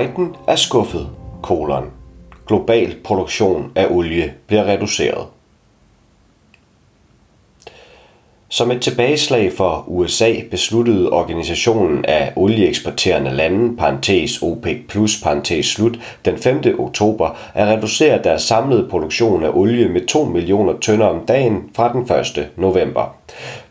Biden er skuffet, global produktion af olie bliver reduceret. Som et tilbageslag for USA besluttede organisationen af olieeksporterende lande, OPEC+, den 5. oktober at reducere deres samlede produktion af olie med 2 millioner tønder om dagen fra den 1. november.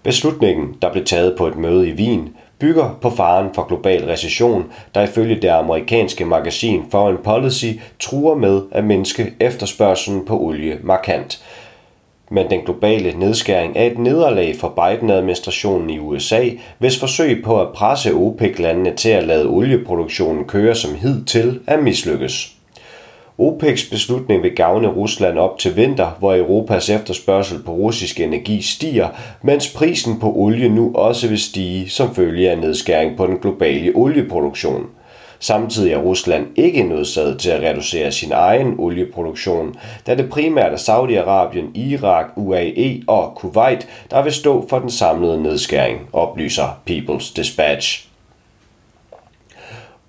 Beslutningen, der blev taget på et møde i Wien, bygger på faren for global recession, der ifølge det amerikanske magasin Foreign Policy truer med at mindske efterspørgselen på olie markant. Men den globale nedskæring er et nederlag for Biden-administrationen i USA, hvis forsøg på at presse OPEC-landene til at lade olieproduktionen køre som hidtil er mislykkes. OPECs beslutning vil gavne Rusland op til vinter, hvor Europas efterspørgsel på russisk energi stiger, mens prisen på olie nu også vil stige som følge af nedskæring på den globale olieproduktion. Samtidig er Rusland ikke nødsaget til at reducere sin egen olieproduktion, da det primært er Saudi-Arabien, Irak, UAE og Kuwait, der vil stå for den samlede nedskæring, oplyser People's Dispatch.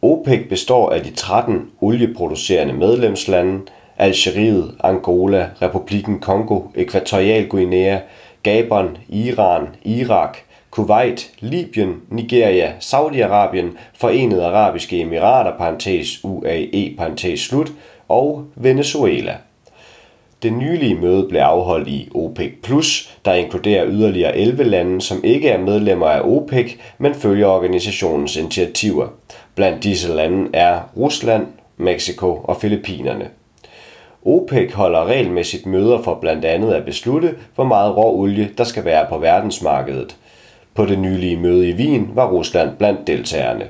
OPEC består af de 13 olieproducerende medlemslande, Algeriet, Angola, Republikken Kongo, Ækvatorial Guinea, Gabon, Iran, Irak, Kuwait, Libyen, Nigeria, Saudi-Arabien, Forenede Arabiske Emirater (UAE) og Venezuela. Det nylige møde blev afholdt i OPEC+, der inkluderer yderligere 11 lande, som ikke er medlemmer af OPEC, men følger organisationens initiativer. Blandt disse lande er Rusland, Mexico og Filippinerne. OPEC holder regelmæssigt møder for blandt andet at beslutte, hvor meget råolie der skal være på verdensmarkedet. På det nylige møde i Wien var Rusland blandt deltagerne.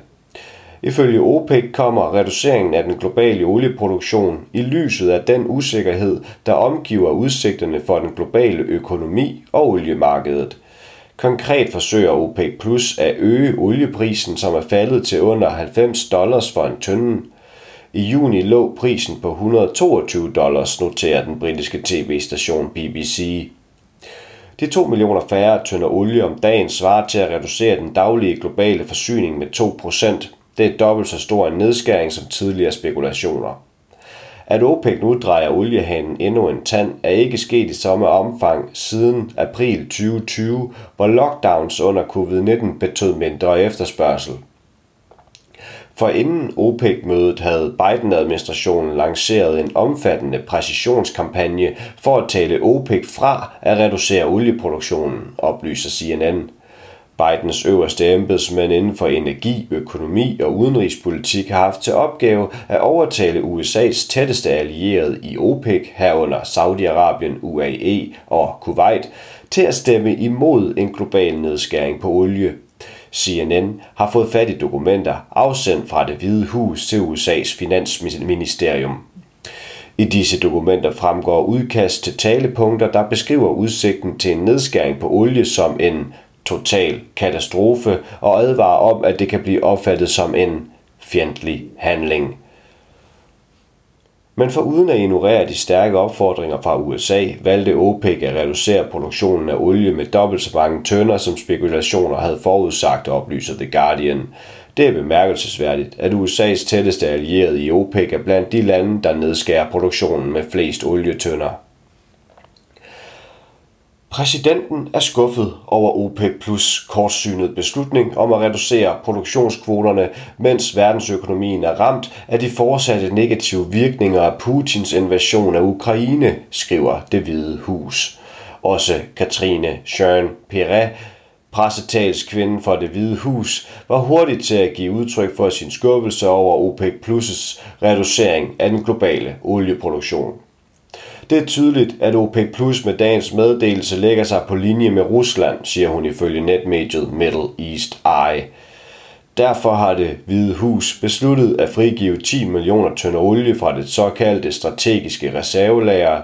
Ifølge OPEC kommer reduceringen af den globale olieproduktion i lyset af den usikkerhed, der omgiver udsigterne for den globale økonomi og oliemarkedet. Konkret forsøger OPEC Plus at øge olieprisen, som er faldet til under $90 for en tønde. I juni lå prisen på $122, noterer den britiske tv-station BBC. De 2 millioner færre tønder olie om dagen svarer til at reducere den daglige globale forsyning med 2%. Det er dobbelt så stor en nedskæring som tidligere spekulationer. At OPEC nu drejer oliehanen endnu en tand er ikke sket i samme omfang siden april 2020, hvor lockdowns under covid-19 betød mindre efterspørgsel. For inden OPEC-mødet havde Biden-administrationen lanceret en omfattende præcisionskampagne for at tale OPEC fra at reducere olieproduktionen, oplyser CNN. Bidens øverste embedsmænd inden for energi, økonomi og udenrigspolitik har haft til opgave at overtale USA's tætteste allierede i OPEC, herunder Saudi-Arabien, UAE og Kuwait, til at stemme imod en global nedskæring på olie. CNN har fået fat i dokumenter afsendt fra Det Hvide Hus til USA's finansministerium. I disse dokumenter fremgår udkast til talepunkter, der beskriver udsigten til en nedskæring på olie som en total katastrofe og advarer om, at det kan blive opfattet som en fjendtlig handling. Men foruden at ignorere de stærke opfordringer fra USA, valgte OPEC at reducere produktionen af olie med dobbelt så mange tønder, som spekulationer havde forudsagt, oplyser The Guardian. Det er bemærkelsesværdigt, at USA's tætteste allierede i OPEC er blandt de lande, der nedskærer produktionen med flest olietønder. Præsidenten er skuffet over OPEC+ kortsynet beslutning om at reducere produktionskvoterne, mens verdensøkonomien er ramt af de fortsatte negative virkninger af Putins invasion af Ukraine, skriver Det Hvide Hus. Også Karine Jean-Pierre, pressetalskvinden for Det Hvide Hus, var hurtigt til at give udtryk for sin skuffelse over OPEC+'s reducering af den globale olieproduktion. Det er tydeligt, at OPEC Plus med dagens meddelelse lægger sig på linje med Rusland, siger hun ifølge netmediet Middle East Eye. Derfor har Det Hvide Hus besluttet at frigive 10 millioner tønder olie fra det såkaldte strategiske reservelager.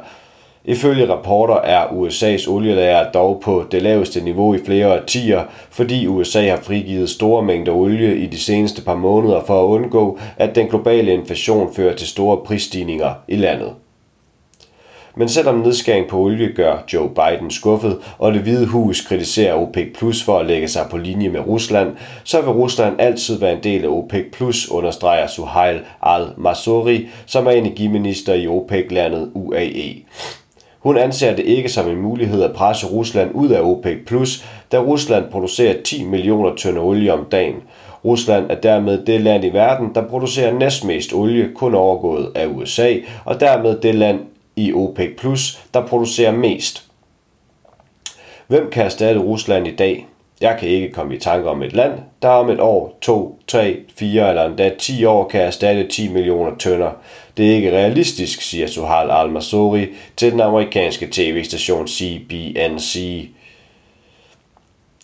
Ifølge rapporter er USA's olielager dog på det laveste niveau i flere årtier, fordi USA har frigivet store mængder olie i de seneste par måneder for at undgå, at den globale inflation fører til store prisstigninger i landet. Men selvom nedskæring på olie gør Joe Biden skuffet, og Det Hvide Hus kritiserer OPEC Plus for at lægge sig på linje med Rusland, så vil Rusland altid være en del af OPEC Plus, understreger Suhail Al-Mazrouei, som er energiminister i OPEC-landet UAE. Hun anser det ikke som en mulighed at presse Rusland ud af OPEC+, da Rusland producerer 10 millioner tønder olie om dagen. Rusland er dermed det land i verden, der producerer næstmest olie, kun overgået af USA, og dermed det land i OPEC+, der producerer mest. Hvem kan erstatte Rusland i dag? Jeg kan ikke komme i tanke om et land, der om et år, 2, 3, 4 eller endda 10 år kan erstatte 10 millioner tønder. Det er ikke realistisk, siger Suhail Al-Mazrouei til den amerikanske tv-station CNBC.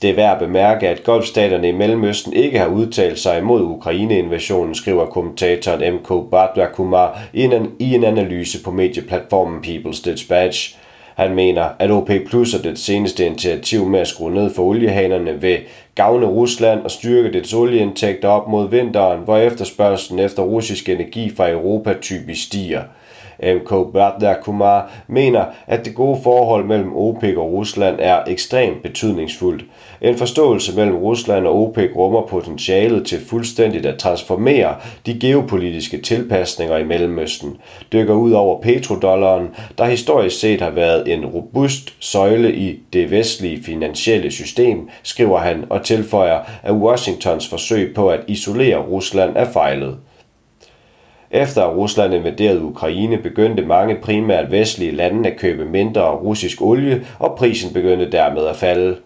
Det er værd at bemærke, at golfstaterne i Mellemøsten ikke har udtalt sig imod Ukraine-invasionen, skriver kommentatoren M.K. Bhadrakumar i en analyse på medieplatformen People's Dispatch. Han mener, at OPEC Plus og det seneste initiativ med at skrue ned for oliehanerne vil gavne Rusland og styrke dets olieindtægter op mod vinteren, hvor efterspørgslen efter russisk energi fra Europa typisk stiger. M.K. Bhadrakumar mener, at det gode forhold mellem OPEC og Rusland er ekstremt betydningsfuldt. En forståelse mellem Rusland og OPEC rummer potentialet til fuldstændigt at transformere de geopolitiske tilpasninger i Mellemøsten, dykker ud over petrodollaren, der historisk set har været en robust søjle i det vestlige finansielle system, skriver han og tilføjer, at Washingtons forsøg på at isolere Rusland er fejlet. Efter at Rusland invaderede Ukraine, begyndte mange primært vestlige lande at købe mindre russisk olie, og prisen begyndte dermed at falde.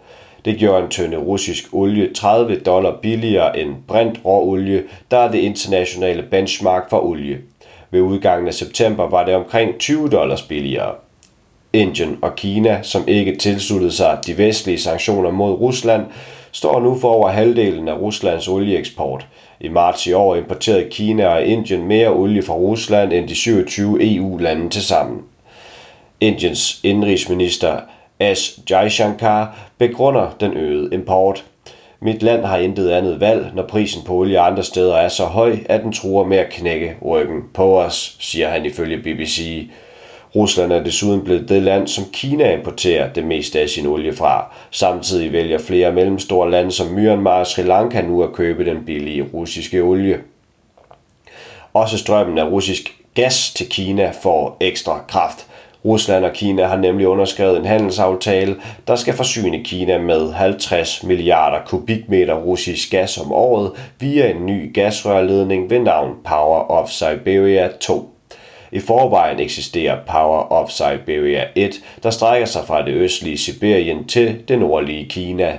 Det gjorde en tønde russisk olie $30 billigere end brintråolie, der er det internationale benchmark for olie. Ved udgangen af september var det omkring $20 billigere. Indien og Kina, som ikke tilsluttede sig de vestlige sanktioner mod Rusland, står nu for over halvdelen af Ruslands olieeksport. I marts i år importerede Kina og Indien mere olie fra Rusland end de 27 EU-lande tilsammen. Indiens indrigsminister S. Jaishankar begrunder den øgede import. Mit land har intet andet valg, når prisen på olie andre steder er så høj, at den truer med at knække ryggen på os, siger han ifølge BBC. Rusland er desuden blevet det land, som Kina importerer det meste af sin olie fra. Samtidig vælger flere mellemstore lande som Myanmar og Sri Lanka nu at købe den billige russiske olie. Også strømmen af russisk gas til Kina får ekstra kraft. Rusland og Kina har nemlig underskrevet en handelsaftale, der skal forsyne Kina med 50 milliarder kubikmeter russisk gas om året via en ny gasrørledning ved navn Power of Siberia 2. I forvejen eksisterer Power of Siberia 1, der strækker sig fra det østlige Sibirien til det nordlige Kina.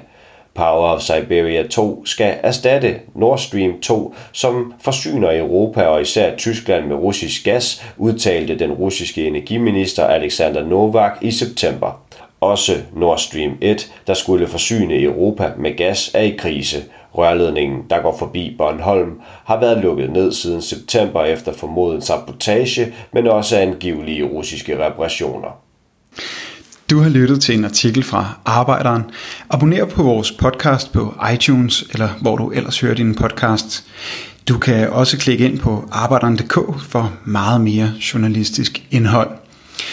Power of Siberia 2 skal erstatte Nord Stream 2, som forsyner Europa og især Tyskland med russisk gas, udtalte den russiske energiminister Alexander Novak i september. Også Nord Stream 1, der skulle forsyne Europa med gas, er i krise. Rørledningen, der går forbi Bornholm, har været lukket ned siden september efter formodet sabotage, men også angivelige russiske reparationer. Du har lyttet til en artikel fra Arbejderen. Abonner på vores podcast på iTunes, eller hvor du ellers hører din podcast. Du kan også klikke ind på arbejderen.dk for meget mere journalistisk indhold.